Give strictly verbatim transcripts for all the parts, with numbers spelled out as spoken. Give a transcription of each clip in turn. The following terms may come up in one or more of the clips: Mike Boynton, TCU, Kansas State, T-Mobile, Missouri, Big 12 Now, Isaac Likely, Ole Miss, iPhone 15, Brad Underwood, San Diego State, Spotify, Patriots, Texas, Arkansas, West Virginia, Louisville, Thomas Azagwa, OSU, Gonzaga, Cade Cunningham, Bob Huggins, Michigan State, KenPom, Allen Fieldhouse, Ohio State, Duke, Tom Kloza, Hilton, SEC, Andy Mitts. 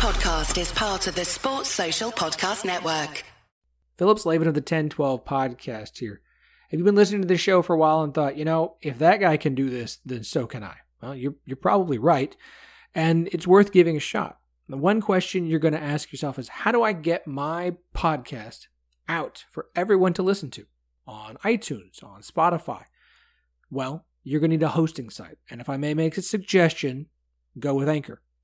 podcast is part of the Sports Social Podcast Network. Phillip Slavin of the ten twelve podcast here. Have you been listening to this show for a while and thought, you know, if that guy can do this, then so can I? Well, you're, you're probably right, and it's worth giving a shot. The one question you're going to ask yourself is, how do I get my podcast out for everyone to listen to on iTunes, on Spotify? Well, you're going to need a hosting site, and if I may make a suggestion, go with Anchor.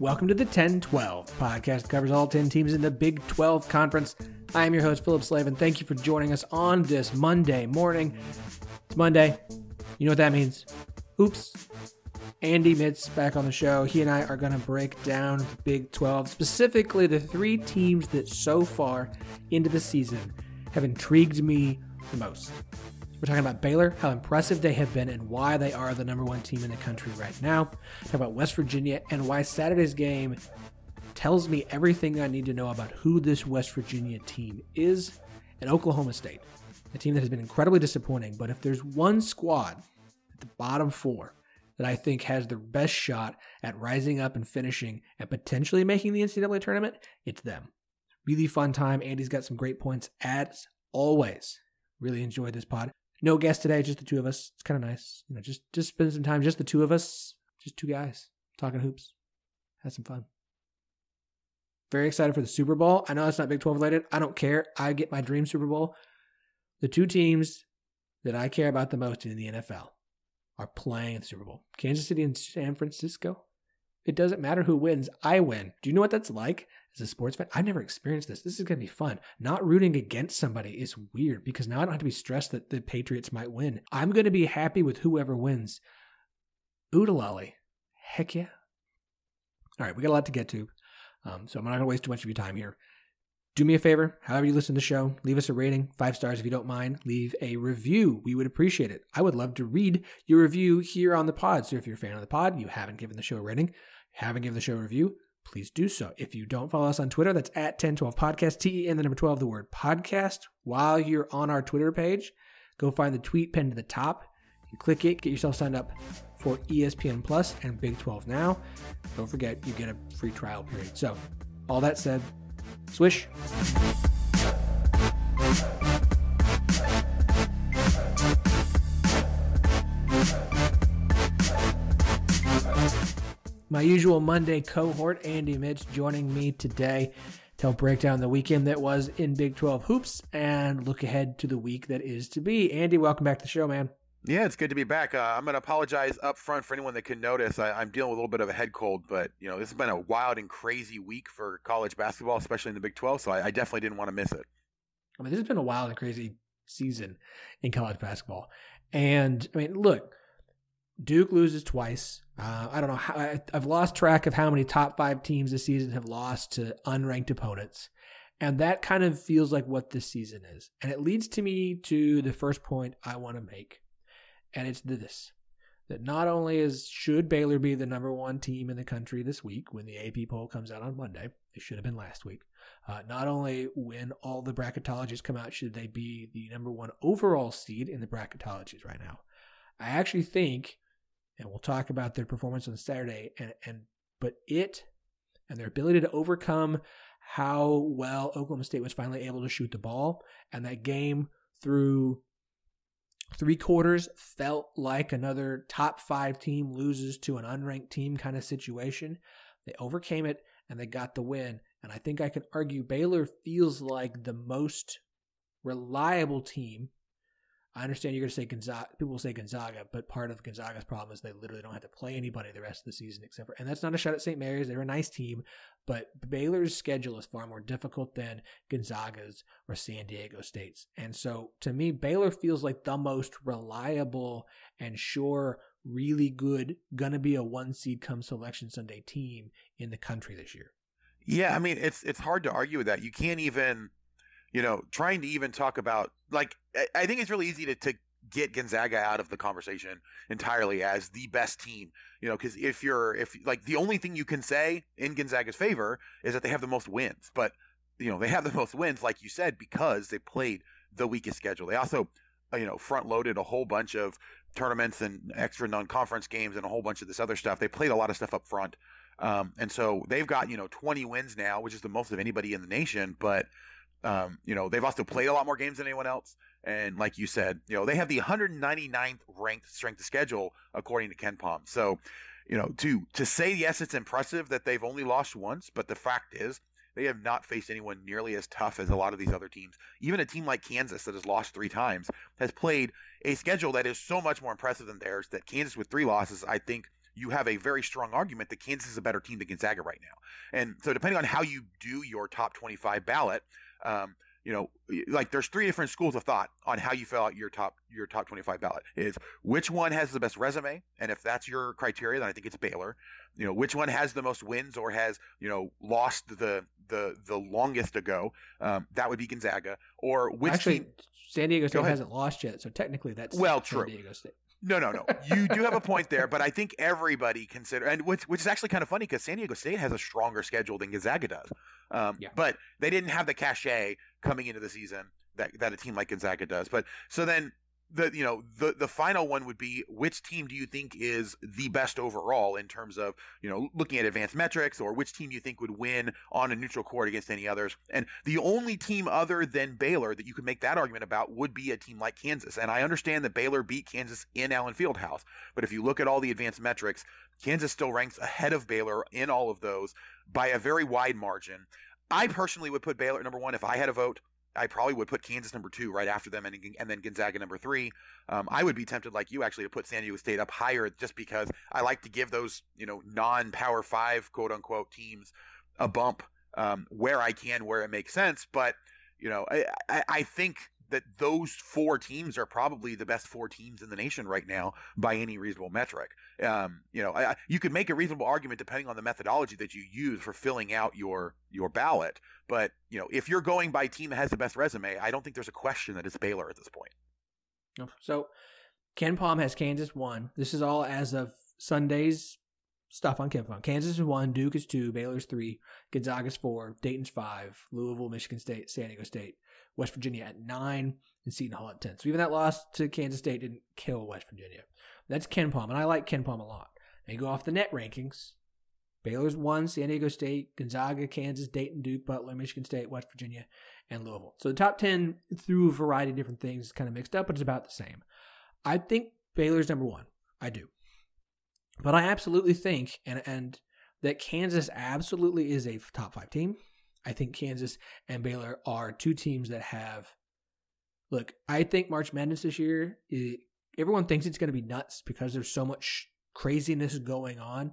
Welcome to the ten twelve podcast that covers all ten teams in the Big twelve Conference. I am your host, Phillip Slavin. Thank you for joining us on this Monday morning. It's Monday. You know what that means. Oops. Andy Mitts back on the show. He and I are going to break down the Big twelve, specifically the three teams that so far into the season have intrigued me the most. We're talking about Baylor, how impressive they have been and why they are the number one team in the country right now. Talk about West Virginia and why Saturday's game tells me everything I need to know about who this West Virginia team is. And Oklahoma State, a team that has been incredibly disappointing. But if there's one squad at the bottom four that I think has the best shot at rising up and finishing and potentially making the N C double A tournament, it's them. Really fun time. Andy's got some great points as always. Really enjoyed this pod. No guest today, just the two of us. It's kind of nice. You know, just, just spend some time, just the two of us, just two guys talking hoops. Had some fun. Very excited for the Super Bowl. I know it's not Big twelve related. I don't care. I get my dream Super Bowl. The two teams that I care about the most in the N F L are playing in the Super Bowl. Kansas City and San Francisco. It doesn't matter who wins. I win. Do you know what that's like? As a sports fan, I've never experienced this. This is going to be fun. Not rooting against somebody is weird because now I don't have to be stressed that the Patriots might win. I'm going to be happy with whoever wins. Oodalali. Heck yeah. All right, we got a lot to get to, um, so I'm not going to waste too much of your time here. Do me a favor, however you listen to the show, leave us a rating, five stars if you don't mind. Leave a review. We would appreciate it. I would love to read your review here on the pod. So if you're a fan of the pod, you haven't given the show a rating, haven't given the show a review, please do so. If you don't follow us on Twitter, that's at ten twelve podcast, T E N, the number twelve, the word podcast. While you're on our Twitter page, go find the tweet pinned to the top. You click it, get yourself signed up for E S P N Plus and Big twelve Now. Don't forget, you get a free trial period. So, all that said, swish. My usual Monday cohort, Andy Mitts, joining me today to help break down the weekend that was in Big twelve hoops and look ahead to the week that is to be. Andy, welcome back to the show, man. Yeah, it's good to be back. Uh, I'm going to apologize up front for anyone that can notice. I, I'm dealing with a little bit of a head cold, but you know, this has been a wild and crazy week for college basketball, especially in the Big twelve, so I, I definitely didn't want to miss it. I mean, this has been a wild and crazy season in college basketball. And, I mean, look, Duke loses twice. Uh, I don't know how I, I've lost track of how many top five teams this season have lost to unranked opponents. And that kind of feels like what this season is. And it leads to me to the first point I want to make. And it's this, that not only is should Baylor be the number one team in the country this week when the A P poll comes out on Monday, it should have been last week. Uh, not only when all the bracketologies come out, should they be the number one overall seed in the bracketologies right now. I actually think, and we'll talk about their performance on Saturday, and, and but it and their ability to overcome how well Oklahoma State was finally able to shoot the ball. And that game through three quarters felt like another top five team loses to an unranked team kind of situation. They overcame it and they got the win. And I think I can argue Baylor feels like the most reliable team. I understand you're going to say Gonzaga. People will say Gonzaga, but part of Gonzaga's problem is they literally don't have to play anybody the rest of the season except for, and that's not a shot at Saint Mary's. They're a nice team, but Baylor's schedule is far more difficult than Gonzaga's or San Diego State's. And so to me, Baylor feels like the most reliable and sure, really good, going to be a one seed come Selection Sunday team in the country this year. Yeah, I mean, it's it's hard to argue with that. You can't even, you know, trying to even talk about, like, I think it's really easy to, to get Gonzaga out of the conversation entirely as the best team, you know, because if you're, if like the only thing you can say in Gonzaga's favor is that they have the most wins. But, you know, they have the most wins, like you said, because they played the weakest schedule. They also, you know, front loaded a whole bunch of tournaments and extra non-conference games and a whole bunch of this other stuff. They played a lot of stuff up front. Um, and so they've got, you know, twenty wins now, which is the most of anybody in the nation. But, um, you know, they've also played a lot more games than anyone else. And like you said, you know, they have the one hundred ninety-ninth ranked strength of schedule, according to KenPom. So, you know, to to say, yes, it's impressive that they've only lost once. But the fact is they have not faced anyone nearly as tough as a lot of these other teams. Even a team like Kansas that has lost three times has played a schedule that is so much more impressive than theirs that Kansas with three losses, I think, you have a very strong argument that Kansas is a better team than Gonzaga right now. And so depending on how you do your top twenty-five ballot, um, you know, like there's three different schools of thought on how you fill out your top your top twenty-five ballot. Is which one has the best resume? And if that's your criteria, then I think it's Baylor. You know, which one has the most wins or has, you know, lost the the the longest ago? Um, that would be Gonzaga. Or which Actually, team... San Diego State hasn't lost yet, so technically that's well, San true. Diego State. No, no, no. You do have a point there, but I think everybody consider, and which, which is actually kind of funny because San Diego State has a stronger schedule than Gonzaga does. Um, yeah. But they didn't have the cachet coming into the season that, that a team like Gonzaga does. But so then the, you know, the, the final one would be which team do you think is the best overall in terms of, you know, looking at advanced metrics, or which team you think would win on a neutral court against any others. And the only team other than Baylor that you could make that argument about would be a team like Kansas. And I understand that Baylor beat Kansas in Allen Fieldhouse, but if you look at all the advanced metrics, Kansas still ranks ahead of Baylor in all of those by a very wide margin. I personally would put Baylor at number one if I had a vote. I probably would put Kansas number two right after them, and, and then Gonzaga number three. Um, I would be tempted, like you, actually, to put San Diego State up higher just because I like to give those, you know, non-Power Five, quote-unquote, teams a bump um, where I can, where it makes sense. But, you know, I, I, I think that those four teams are probably the best four teams in the nation right now by any reasonable metric. Um, you know, I, you could make a reasonable argument depending on the methodology that you use for filling out your your ballot. But, you know, if you're going by team that has the best resume, I don't think there's a question that it's Baylor at this point. So KenPom has Kansas one. This is all as of Sunday's stuff on KenPom. Kansas is one, Duke is two, Baylor's three, Gonzaga's four, Dayton's five, Louisville, Michigan State, San Diego State, West Virginia at nine, and Seton Hall at ten. So even that loss to Kansas State didn't kill West Virginia. That's KenPom, and I like KenPom a lot. Now you go off the net rankings. Baylor's one, San Diego State, Gonzaga, Kansas, Dayton, Duke, Butler, Michigan State, West Virginia, and Louisville. So the top ten, through a variety of different things, is kind of mixed up, but it's about the same. I think Baylor's number one. I do. But I absolutely think, and, and that Kansas absolutely is a top five team. I think Kansas and Baylor are two teams that have, look, I think March Madness this year, it, everyone thinks it's going to be nuts because there's so much craziness going on.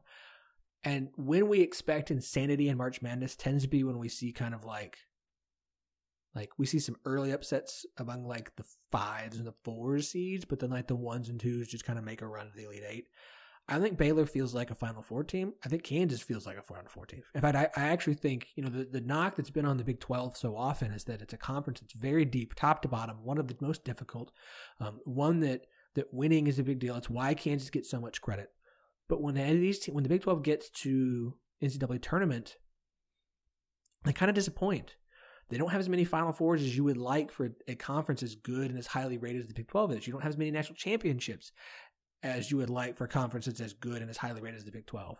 And when we expect insanity in March Madness tends to be when we see kind of like, like we see some early upsets among like the fives and the fours seeds, but then like the ones and twos just kind of make a run to the Elite Eight. I think Baylor feels like a Final Four team. I think Kansas feels like a Final Four team. In fact, I, I actually think, you know, the, the knock that's been on the Big twelve so often is that it's a conference that's very deep, top to bottom, one of the most difficult, um, one that, that winning is a big deal. It's why Kansas gets so much credit. But when these when the Big twelve gets to N C double A tournament, they kind of disappoint. They don't have as many Final Fours as you would like for a conference as good and as highly rated as the Big twelve is. You don't have as many national championships as you would like for conferences as good and as highly rated as the Big twelve.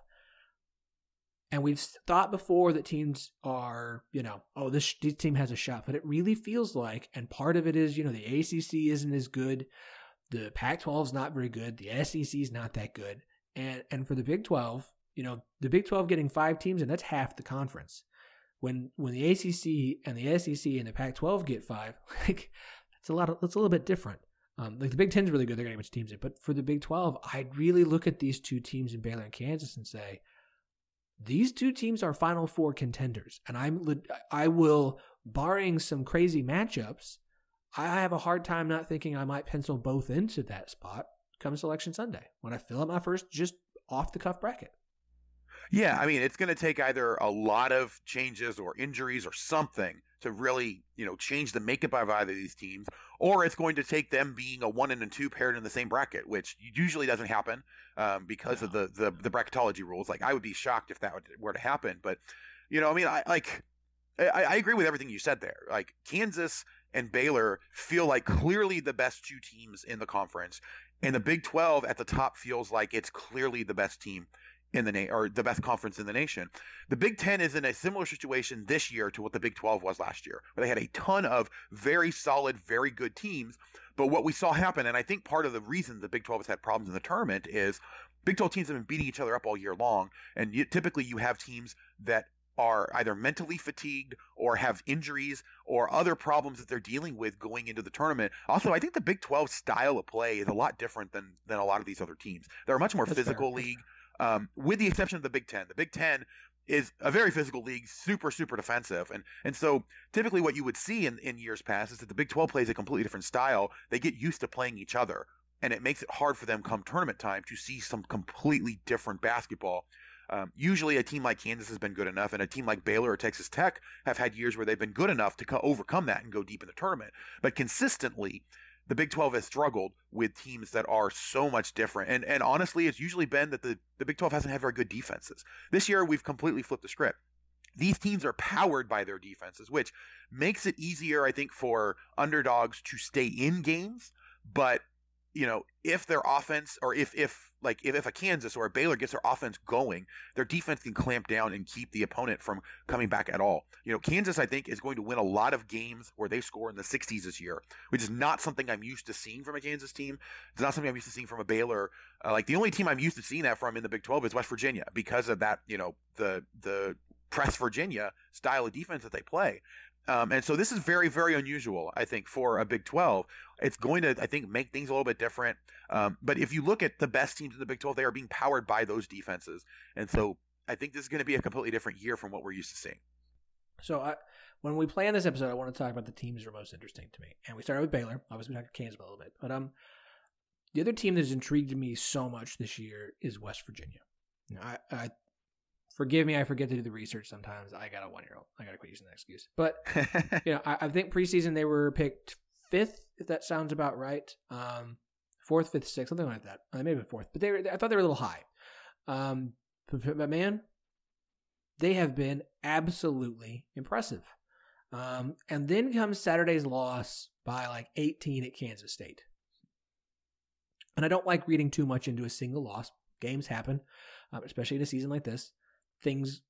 And we've thought before that teams are, you know, oh, this, this team has a shot. But it really feels like, and part of it is, you know, the A C C isn't as good. The Pac twelve is not very good. The S E C is not that good. And and for the Big twelve, you know, the Big twelve getting five teams, and that's half the conference. When when the A C C and the S E C and the Pac twelve get five, like, that's a lot of, that's a little bit different. Um, like the Big Ten is really good. They're getting a bunch of teams in. But for the Big twelve, I'd really look at these two teams in Baylor and Kansas and say, these two teams are Final Four contenders. And I'm, I will, barring some crazy matchups, I have a hard time not thinking I might pencil both into that spot come Selection Sunday when I fill up my first just off-the-cuff bracket. Yeah, I mean, it's going to take either a lot of changes or injuries or something to really, you know, change the makeup of either of these teams, or it's going to take them being a one and a two paired in the same bracket, which usually doesn't happen um, because no. of the, the the bracketology rules. Like, I would be shocked if that were to happen. But, you know, I mean, I like I, I agree with everything you said there. Like, Kansas and Baylor feel like clearly the best two teams in the conference, and the Big twelve at the top feels like it's clearly the best team in the na- or the best conference in the nation. The Big Ten is in a similar situation this year to what the Big twelve was last year, where they had a ton of very solid, very good teams. But what we saw happen, and I think part of the reason the Big twelve has had problems in the tournament, is Big twelve teams have been beating each other up all year long, and you, typically you have teams that are either mentally fatigued or have injuries or other problems that they're dealing with going into the tournament. Also, I think the Big twelve style of play is a lot different than than a lot of these other teams. They're a much more That's physical fair. league. Um, with the exception of the Big Ten. The Big Ten is a very physical league, super, super defensive. And and so typically what you would see in, in years past is that the Big twelve plays a completely different style. They get used to playing each other, and it makes it hard for them come tournament time to see some completely different basketball. Um, usually a team like Kansas has been good enough, and a team like Baylor or Texas Tech have had years where they've been good enough to co- overcome that and go deep in the tournament. But consistently, the Big twelve has struggled with teams that are so much different. And and honestly, it's usually been that the, the Big twelve hasn't had very good defenses. This year, we've completely flipped the script. These teams are powered by their defenses, which makes it easier, I think, for underdogs to stay in games. But, you know, if their offense or if, if like, if, if a Kansas or a Baylor gets their offense going, their defense can clamp down and keep the opponent from coming back at all. You know, Kansas, I think, is going to win a lot of games where they score in the sixties this year, which is not something I'm used to seeing from a Kansas team. It's not something I'm used to seeing from a Baylor. Uh, like, the only team I'm used to seeing that from in the Big twelve is West Virginia because of that, you know, the, the press Virginia style of defense that they play. Um, and so this is very, very unusual, I think, for a Big twelve. It's going to, I think, make things a little bit different. Um, but if you look at the best teams in the Big twelve, they are being powered by those defenses. And so I think this is going to be a completely different year from what we're used to seeing. So I, when we plan this episode, I want to talk about the teams that are most interesting to me. And we started with Baylor. Obviously, we talked to Kansas a little bit. But um, the other team that's intrigued me so much this year is West Virginia. Now, I, I Forgive me, I forget to do the research sometimes. I got a one-year-old. I got to quit using that excuse. But, you know, I, I think preseason they were picked fifth, if that sounds about right. Um, fourth, fifth, sixth, something like that. Uh, maybe fourth. But they were, I thought they were a little high. Um, but, but, man, they have been absolutely impressive. Um, and then comes Saturday's loss by, like, eighteen at Kansas State. And I don't like reading too much into a single loss. Games happen, um, especially in a season like this. Things,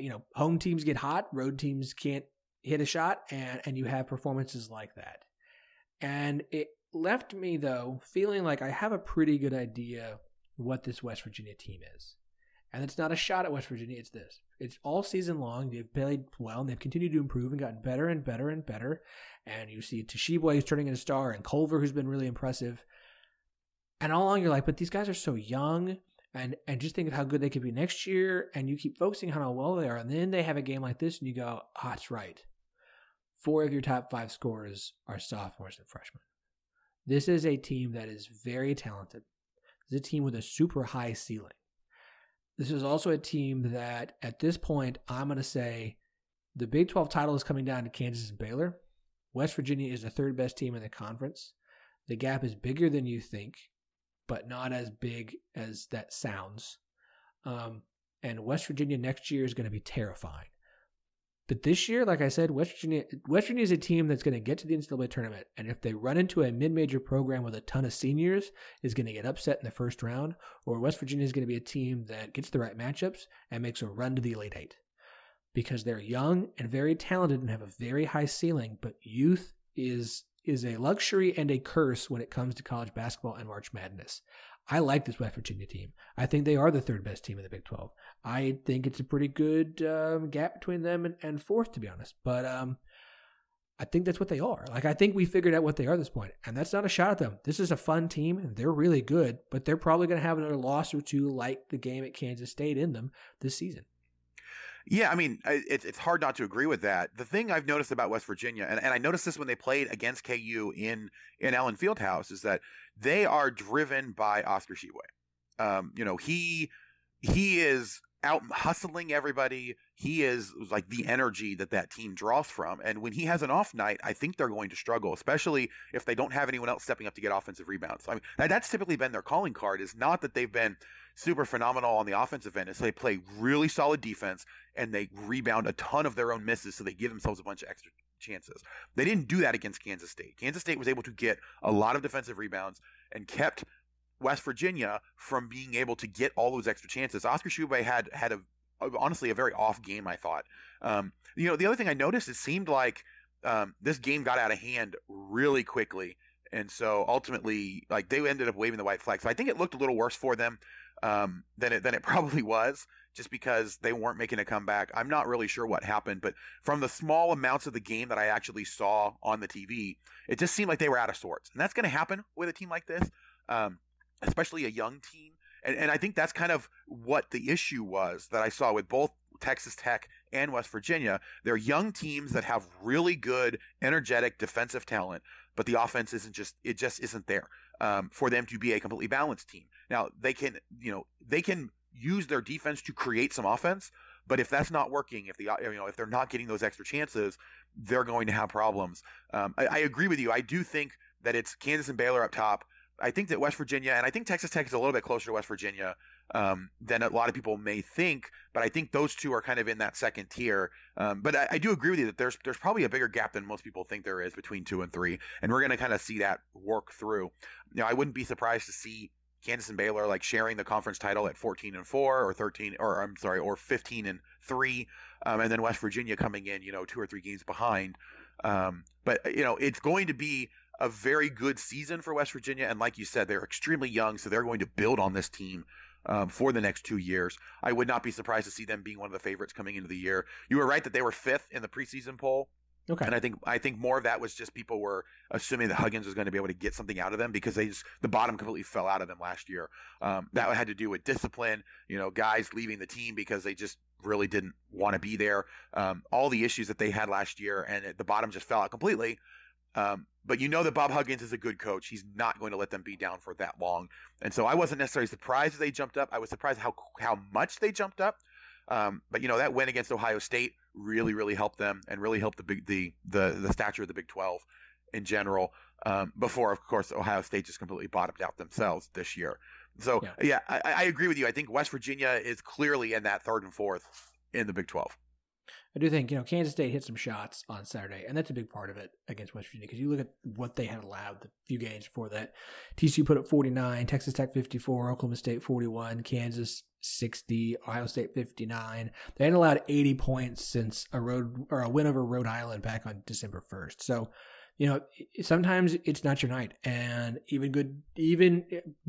you know, home teams get hot, road teams can't hit a shot, and, and you have performances like that. And it left me, though, feeling like I have a pretty good idea what this West Virginia team is. And it's not a shot at West Virginia, it's this. It's all season long, they've played well, and they've continued to improve and gotten better and better and better. And you see Toshibwe, who's turning into a star, and Culver, who's been really impressive. And all along you're like, but these guys are so young. And and just think of how good they could be next year, and you keep focusing on how well they are, and then they have a game like this, and you go, ah, that's right. Four of your top five scorers are sophomores and freshmen. This is a team that is very talented. This is a team with a super high ceiling. This is also a team that, at this point, I'm going to say the Big twelve title is coming down to Kansas and Baylor. West Virginia is the third best team in the conference. The gap is bigger than you think, but not as big as that sounds. Um, and West Virginia next year is going to be terrifying. But this year, like I said, West Virginia, West Virginia is a team that's going to get to the N C double A tournament. And if they run into a mid-major program with a ton of seniors, is going to get upset in the first round. Or West Virginia is going to be a team that gets the right matchups and makes a run to the Elite Eight. Because they're young and very talented and have a very high ceiling. But youth is is a luxury and a curse when it comes to college basketball and March Madness. I like this West Virginia team. I think they are the third best team in the Big twelve. I think it's a pretty good um, gap between them and, and fourth, to be honest. But um, I think that's what they are. Like, I think we figured out what they are at this point, and that's not a shot at them. This is a fun team. They're really good, but they're probably going to have another loss or two like the game at Kansas State in them this season. Yeah, I mean, it's it's hard not to agree with that. The thing I've noticed about West Virginia, and, and I noticed this when they played against K U in, in Allen Fieldhouse, is that they are driven by Oscar Tshiebwe. Um, you know, he he is out hustling everybody. He is like the energy that that team draws from. And when he has an off night, I think they're going to struggle, especially if they don't have anyone else stepping up to get offensive rebounds. I mean, that, that's typically been their calling card, is not that they've been super phenomenal on the offensive end. It's they play really solid defense, and they rebound a ton of their own misses, so they give themselves a bunch of extra chances. They didn't do that against Kansas State. Kansas State was able to get a lot of defensive rebounds and kept West Virginia from being able to get all those extra chances. Oscar Tshiebwe had had a honestly a very off game, I thought. Um, you know, the other thing I noticed, it seemed like um, this game got out of hand really quickly, and so ultimately, like, they ended up waving the white flag. So I think it looked a little worse for them um, than it than it probably was, just because they weren't making a comeback. I'm not really sure what happened, but from the small amounts of the game that I actually saw on the T V, it just seemed like they were out of sorts, and that's going to happen with a team like this, um, especially a young team. And, and I think that's kind of what the issue was that I saw with both Texas Tech and West Virginia. They're young teams that have really good, energetic defensive talent, but the offense isn't just it just isn't there um, for them to be a completely balanced team. Now, they can, you know, they can use their defense to create some offense, but if that's not working, if the you know if they're not getting those extra chances, they're going to have problems. Um, I, I agree with you. I do think that it's Kansas and Baylor up top. I think that West Virginia, and I think Texas Tech is a little bit closer to West Virginia um, than a lot of people may think, but I think those two are kind of in that second tier. Um, but I, I do agree with you that there's there's probably a bigger gap than most people think there is between two and three, and we're going to kind of see that work through. Now, I wouldn't be surprised to see Kansas and Baylor like sharing the conference title at fourteen and four or thirteen, or I'm sorry, or fifteen and three, um, and then West Virginia coming in, you know, two or three games behind. Um, but you know, it's going to be a very good season for West Virginia. And like you said, they're extremely young, so they're going to build on this team um, for the next two years. I would not be surprised to see them being one of the favorites coming into the year. You were right that they were fifth in the preseason poll. Okay. And I think I think more of that was just people were assuming that Huggins was going to be able to get something out of them, because they just the bottom completely fell out of them last year. Um, that had to do with discipline, you know, guys leaving the team because they just really didn't want to be there. Um, all the issues that they had last year, and it, the bottom just fell out completely. Um, but you know that Bob Huggins is a good coach. He's not going to let them be down for that long. And so I wasn't necessarily surprised that they jumped up. I was surprised how how much they jumped up. Um, but, you know, that win against Ohio State really, really helped them, and really helped the big, the, the, the stature of the Big twelve in general. Um, before, of course, Ohio State just completely bottomed out themselves this year. So, yeah, yeah I, I agree with you. I think West Virginia is clearly in that third and fourth in the Big twelve. I do think, you know, Kansas State hit some shots on Saturday, and that's a big part of it against West Virginia, because you look at what they had allowed the few games before that. T C U put up forty-nine, Texas Tech fifty-four, Oklahoma State forty-one, Kansas sixty, Ohio State fifty-nine. They hadn't allowed eighty points since a road or a win over Rhode Island back on December first. So, you know, sometimes it's not your night, and even good, even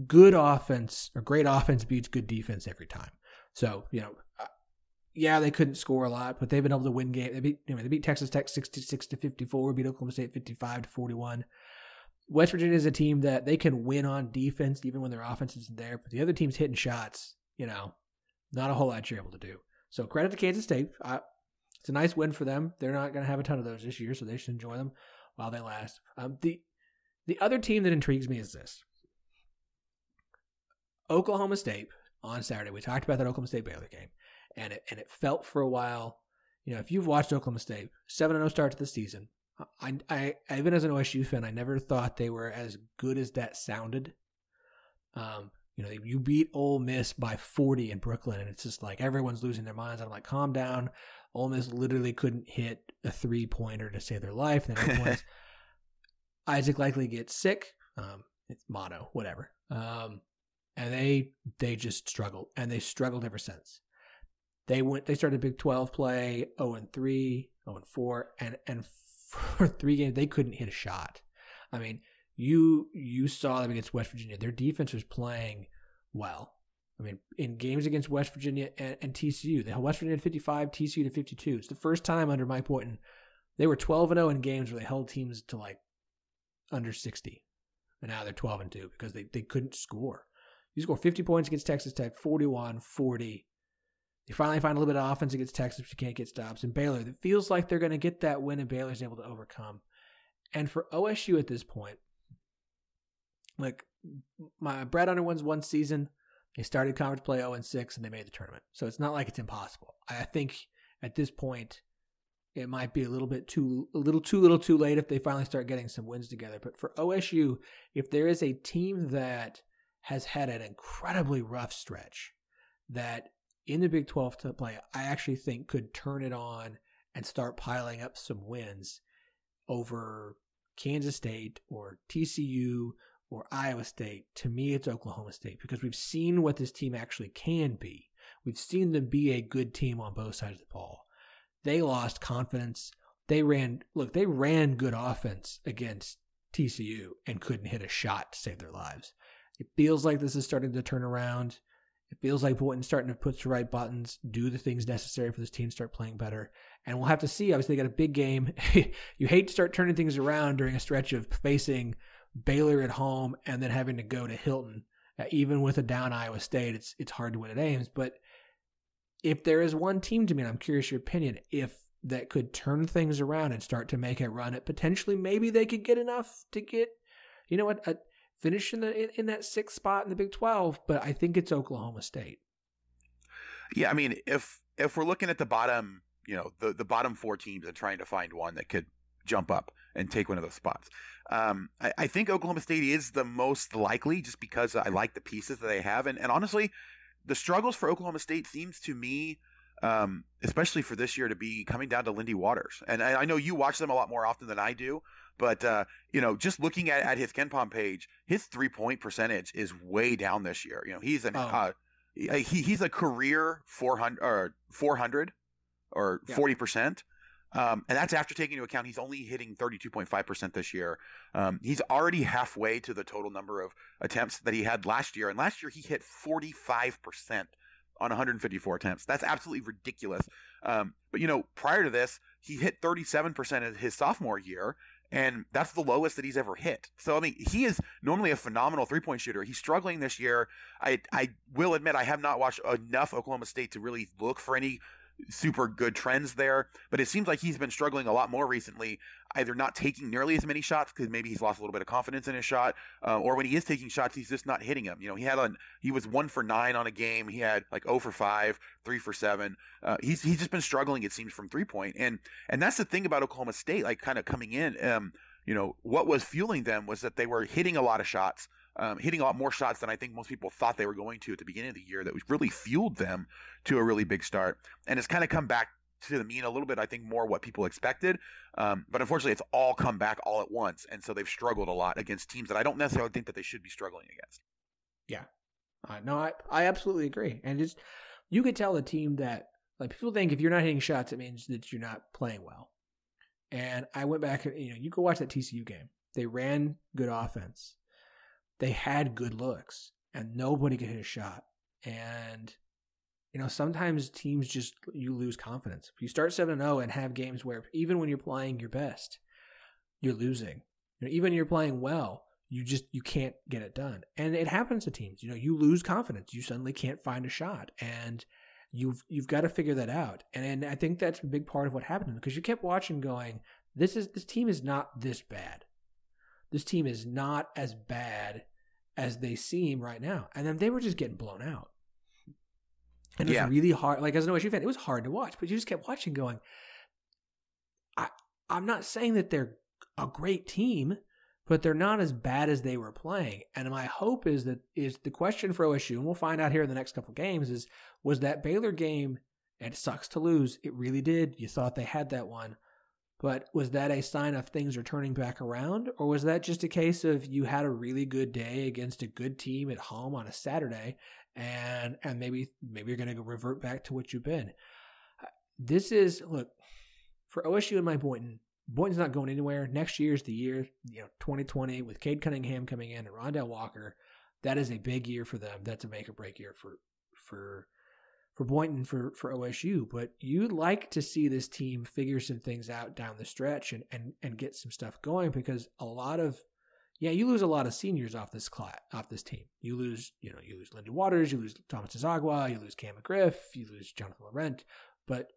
good offense or great offense beats good defense every time. So, you know, yeah, they couldn't score a lot, but they've been able to win games. They beat, anyway, they beat Texas Tech sixty-six to fifty-four, beat Oklahoma State fifty-five to forty-one. West Virginia is a team that they can win on defense, even when their offense isn't there. But the other team's hitting shots, you know, not a whole lot you're able to do. So credit to Kansas State. I, it's a nice win for them. They're not going to have a ton of those this year, so they should enjoy them while they last. Um, the the other team that intrigues me is this: Oklahoma State on Saturday. We talked about that Oklahoma State-Baylor game. And it and it felt for a while, you know, if you've watched Oklahoma State, seven and oh start to the season. I, I even as an O S U fan, I never thought they were as good as that sounded. Um, you know, you beat Ole Miss by forty in Brooklyn, and it's just like everyone's losing their minds. I'm like, calm down. Ole Miss literally couldn't hit a three-pointer to save their life. And then was, Isaac likely gets sick. Um, it's mono, whatever. Um, and they they just struggled, and they struggled ever since. They went. They started Big twelve play oh and three, oh and four, and and for three games they couldn't hit a shot. I mean, you you saw them against West Virginia. Their defense was playing well. I mean, in games against West Virginia and, and T C U, they had West Virginia to fifty-five, T C U to fifty-two. It's the first time under Mike Boynton they were twelve and oh in games where they held teams to like under sixty, and now they're twelve and two because they, they couldn't score. You score fifty points against Texas Tech, forty-one forty. You finally find a little bit of offense against Texas, but you can't get stops. And Baylor, it feels like they're going to get that win, and Baylor's able to overcome. And for O S U at this point, like my Brad Underwood's one season, they started conference play oh and six, and they made the tournament. So it's not like it's impossible. I think at this point, it might be a little bit too, a little too little too late if they finally start getting some wins together. But for O S U, if there is a team that has had an incredibly rough stretch, that in the Big twelve to play, I actually think could turn it on and start piling up some wins over Kansas State or T C U or Iowa State. To me, it's Oklahoma State, because we've seen what this team actually can be. We've seen them be a good team on both sides of the ball. They lost confidence. They ran, look, they ran good offense against T C U and couldn't hit a shot to save their lives. It feels like this is starting to turn around. It feels like Boynton's starting to push the right buttons, do the things necessary for this team to start playing better. And we'll have to see. Obviously, they got a big game. You hate to start turning things around during a stretch of facing Baylor at home and then having to go to Hilton. Uh, even with a down Iowa State, it's it's hard to win at Ames. But if there is one team to me, and I'm curious your opinion, if that could turn things around and start to make a run at potentially maybe they could get enough to get, you know what, a, finish in, the, in, in that sixth spot in the Big twelve, but I think it's Oklahoma State. Yeah, I mean, if if we're looking at the bottom, you know, the, the bottom four teams and trying to find one that could jump up and take one of those spots, um, I, I think Oklahoma State is the most likely just because I like the pieces that they have. And, and honestly, the struggles for Oklahoma State seems to me, um, especially for this year, to be coming down to Lindy Waters. And I, I know you watch them a lot more often than I do. But, uh, you know, just looking at, at his KenPom page, his three-point percentage is way down this year. You know, he's an oh. uh, he he's a career four hundred or four hundred or yeah. forty percent. Um, and that's after taking into account he's only hitting thirty-two point five percent this year. Um, he's already halfway to the total number of attempts that he had last year. And last year he hit forty-five percent on one hundred fifty-four attempts. That's absolutely ridiculous. Um, but, you know, prior to this, he hit thirty-seven percent in his sophomore year. And that's the lowest that he's ever hit. So, I mean, he is normally a phenomenal three-point shooter. He's struggling this year. I I will admit I have not watched enough Oklahoma State to really look for any super good trends there. But it seems like he's been struggling a lot more recently, either not taking nearly as many shots because maybe he's lost a little bit of confidence in his shot, uh, or when he is taking shots, he's just not hitting them. You know, he had on he was one for nine on a game. He had like oh for five, three for seven. Uh, he's he's just been struggling, it seems, from three point. And and that's the thing about Oklahoma State, like kind of coming in. Um, you know, what was fueling them was that they were hitting a lot of shots. Um, hitting a lot more shots than I think most people thought they were going to at the beginning of the year. That was really fueled them to a really big start. And it's kind of come back to the mean a little bit, I think, more what people expected. Um, but unfortunately, it's all come back all at once. And so they've struggled a lot against teams that I don't necessarily think that they should be struggling against. Yeah. Uh, no, I, I absolutely agree. And just you could tell the team that, like, people think if you're not hitting shots, it means that you're not playing well. And I went back, you know, you go watch that T C U game. They ran good offense. They had good looks, and nobody could hit a shot. And, you know, sometimes teams just, you lose confidence. If you start seven and oh and have games where even when you're playing your best, you're losing. You know, even when you're playing well, you just, you can't get it done. And it happens to teams. You know, you lose confidence. You suddenly can't find a shot. And you've you've got to figure that out. And, and I think that's a big part of what happened, because you kept watching going, this is this team is not this bad. This team is not as bad as they seem right now. And then they were just getting blown out. And it yeah. was really hard. Like, as an O S U fan, it was hard to watch. But you just kept watching going, I, I'm not saying that they're a great team, but they're not as bad as they were playing. And my hope is that is the question for O S U, and we'll find out here in the next couple of games, is was that Baylor game And it sucks to lose. It really did. You thought they had that one. But was that a sign of things returning back around? Or was that just a case of you had a really good day against a good team at home on a Saturday, and and maybe maybe you're going to revert back to what you've been? This is, look, for O S U and Mike Boynton, Boynton's not going anywhere. Next year's the year, you know, twenty twenty, with Cade Cunningham coming in and Rondell Walker. That is a big year for them. That's a make-or-break year for for. for Boynton, for, for O S U, but you'd like to see this team figure some things out down the stretch and, and, and get some stuff going, because a lot of, yeah, you lose a lot of seniors off this class, off this team. You lose, you know, you lose Lindy Waters, you lose Thomas Azagwa, you lose Cam McGriff, you lose Jonathan Laurent, but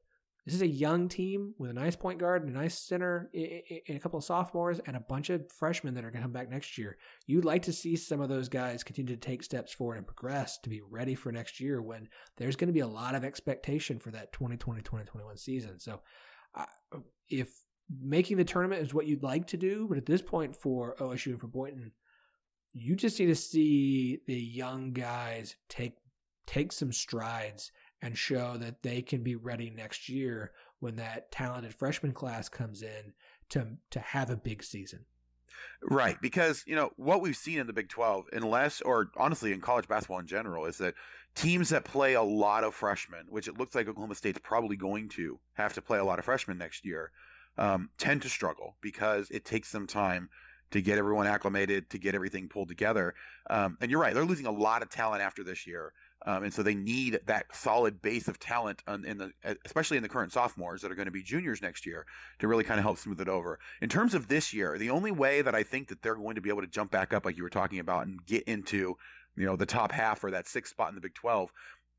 this is a young team with a nice point guard and a nice center and a couple of sophomores and a bunch of freshmen that are going to come back next year. You'd like to see some of those guys continue to take steps forward and progress to be ready for next year, when there's going to be a lot of expectation for that twenty twenty, twenty twenty-one season. So uh, if making the tournament is what you'd like to do, but at this point for O S U and for Boynton, you just need to see the young guys take take some strides and show that they can be ready next year when that talented freshman class comes in to to have a big season. Right, because, you know, what we've seen in the Big twelve, unless, or honestly in college basketball in general, is that teams that play a lot of freshmen, which it looks like Oklahoma State's probably going to have to play a lot of freshmen next year, um, tend to struggle because it takes them time to get everyone acclimated, to get everything pulled together. Um, and you're right, they're losing a lot of talent after this year. Um, and so they need that solid base of talent, on, in the, especially in the current sophomores that are going to be juniors next year, to really kind of help smooth it over. In terms of this year, the only way that I think that they're going to be able to jump back up, like you were talking about, and get into, you know, the top half or that sixth spot in the Big twelve,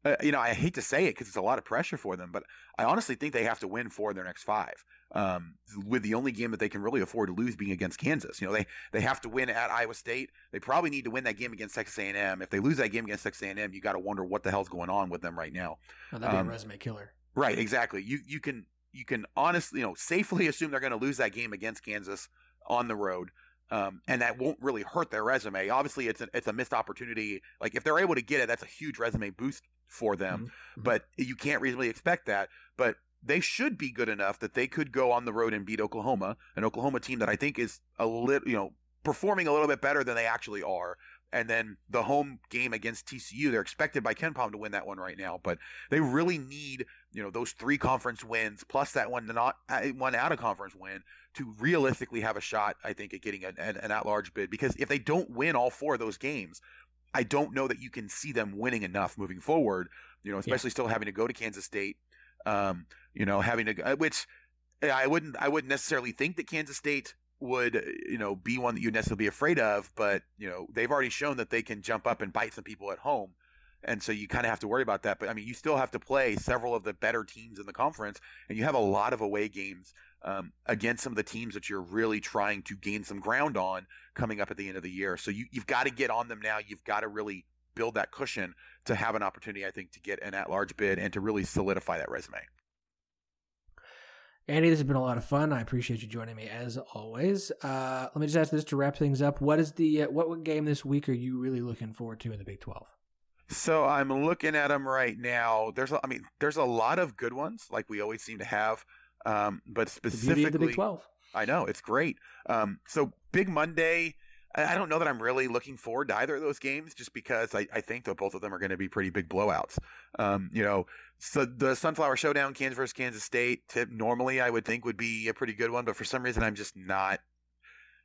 uh, you know, I hate to say it because it's a lot of pressure for them, but I honestly think they have to win four of their next five. Um, with the only game that they can really afford to lose being against Kansas. You know, they, they have to win at Iowa State. They probably need to win that game against Texas A and M. If they lose that game against Texas A and M, you got to wonder what the hell's going on with them right now. Oh, that'd um, be a resume killer. Right, exactly. You you can you can honestly, you know, safely assume they're going to lose that game against Kansas on the road. Um, and that won't really hurt their resume. Obviously, it's a, it's a missed opportunity. Like, if they're able to get it, that's a huge resume boost for them. Mm-hmm. But you can't reasonably expect that. But they should be good enough that they could go on the road and beat Oklahoma, an Oklahoma team that I think is a little, you know, performing a little bit better than they actually are. And then the home game against T C U, they're expected by KenPom to win that one right now, but they really need, you know, those three conference wins plus that one not one out of conference win to realistically have a shot, I think, at getting an, an at-large bid. Because if they don't win all four of those games, I don't know that you can see them winning enough moving forward. You know, especially yeah. still having to go to Kansas State. Um, you know, having to, which I wouldn't, I wouldn't necessarily think that Kansas State would, you know, be one that you'd necessarily be afraid of, but, you know, they've already shown that they can jump up and bite some people at home. And so you kind of have to worry about that. But I mean, you still have to play several of the better teams in the conference, and you have a lot of away games, um, against some of the teams that you're really trying to gain some ground on coming up at the end of the year. So you, you've got to get on them now. You've got to really build that cushion to have an opportunity, I think, to get an at-large bid and to really solidify that resume. Andy, this has been a lot of fun. I appreciate you joining me as always. Uh, let me just ask this to wrap things up. What is the uh, what game this week are you really looking forward to in the Big twelve? So I'm looking at them right now. There's, a, I mean, there's a lot of good ones, like we always seem to have, um, but specifically the, the Big twelve. I know, it's great. Um, so Big Monday. I don't know that I'm really looking forward to either of those games, just because I, I think that both of them are going to be pretty big blowouts. Um, you know, so the Sunflower Showdown, Kansas versus Kansas State, tip normally I would think would be a pretty good one, but for some reason I'm just not.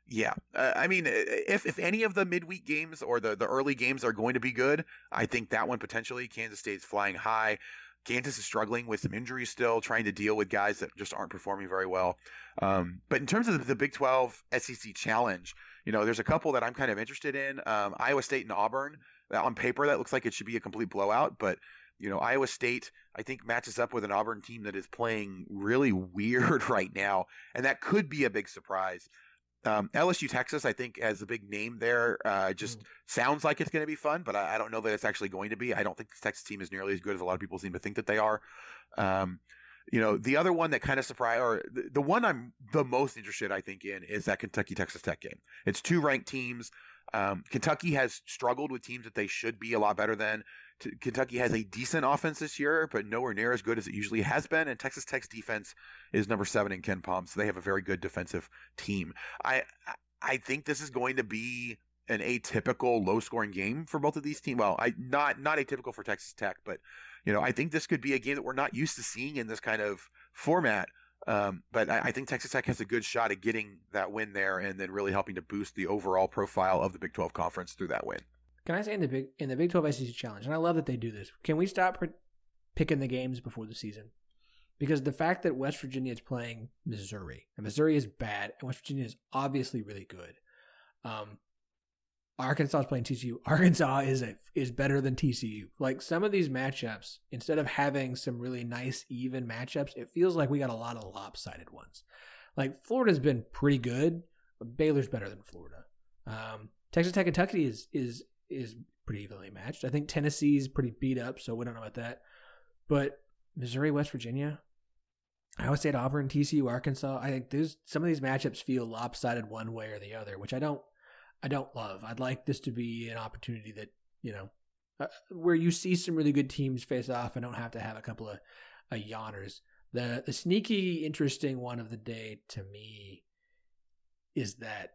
Yeah, uh, I mean, if if any of the midweek games or the, the early games are going to be good, I think that one potentially. Kansas State's flying high. Kansas is struggling with some injuries still, trying to deal with guys that just aren't performing very well. Um, but in terms of the, the Big twelve S E C Challenge, you know, there's a couple that I'm kind of interested in. Um, Iowa State and Auburn, on paper, that looks like it should be a complete blowout. But, you know, Iowa State, I think, matches up with an Auburn team that is playing really weird right now. And that could be a big surprise. Um, L S U Texas, I think, has a big name there. Uh, just mm. sounds like it's going to be fun, but I, I don't know that it's actually going to be. I don't think the Texas team is nearly as good as a lot of people seem to think that they are. Um, you know, the other one that kind of surprised, or the, the one I'm the most interested, I think, in is that Kentucky Texas Tech game. It's two ranked teams. Um, Kentucky has struggled with teams that they should be a lot better than. T- Kentucky has a decent offense this year, but nowhere near as good as it usually has been. And Texas Tech's defense is number seven in KenPom, so they have a very good defensive team. I I think this is going to be an atypical low-scoring game for both of these teams. Well, I not not atypical for Texas Tech, but you know I think this could be a game that we're not used to seeing in this kind of format. Um, but I, I think Texas Tech has a good shot at getting that win there, and then really helping to boost the overall profile of the Big twelve Conference through that win. Can I say in the Big in the Big twelve S E C Challenge, and I love that they do this, can we stop pre- picking the games before the season? Because the fact that West Virginia is playing Missouri, and Missouri is bad, and West Virginia is obviously really good. Um, Arkansas is playing T C U. Arkansas is a, is better than T C U. Like, some of these matchups, instead of having some really nice, even matchups, it feels like we got a lot of lopsided ones. Like, Florida's been pretty good, but Baylor's better than Florida. Um, Texas Tech, Kentucky is is is pretty evenly matched. I think Tennessee's pretty beat up, so we don't know about that. But Missouri, West Virginia, Iowa State, Auburn, T C U, Arkansas, I think there's, some of these matchups feel lopsided one way or the other, which I don't. I don't love. I'd like this to be an opportunity that, you know, uh, where you see some really good teams face off and don't have to have a couple of uh, yawners. The the sneaky, interesting one of the day to me is that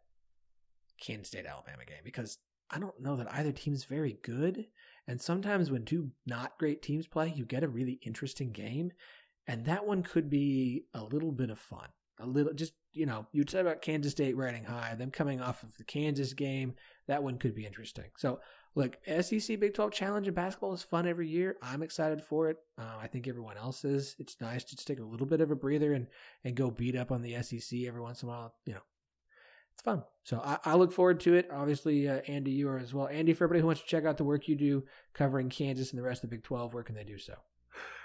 Kansas State Alabama game, because I don't know that either team's very good. And sometimes when two not great teams play, you get a really interesting game. And that one could be a little bit of fun. A little, just, you know, you'd say about Kansas State riding high, them coming off of the Kansas game. That one could be interesting. So, look, S E C Big twelve Challenge in basketball is fun every year. I'm excited for it. Uh, I think everyone else is. It's nice to just take a little bit of a breather and, and go beat up on the S E C every once in a while. You know, it's fun. So, I, I look forward to it. Obviously, uh, Andy, you are as well. Andy, for everybody who wants to check out the work you do covering Kansas and the rest of the Big twelve, where can they do so?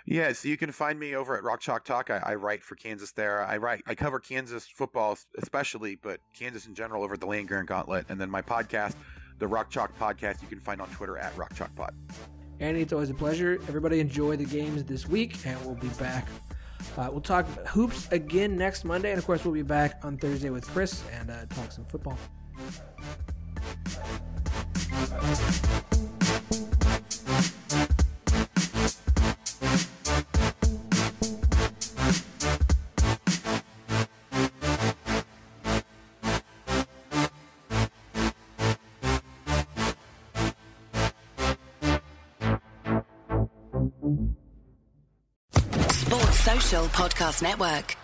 Yeah, so you can find me over at Rock Chalk Talk. I, I write for Kansas there. I write, I cover Kansas football especially, but Kansas in general over at the Land Grant Gauntlet. And then my podcast, the Rock Chalk Podcast, you can find on Twitter at Rock Chalk Pod. Andy, it's always a pleasure. Everybody enjoy the games this week, and we'll be back. Uh, we'll talk hoops again next Monday, and of course, we'll be back on Thursday with Chris and uh, talk some football. Podcast Network.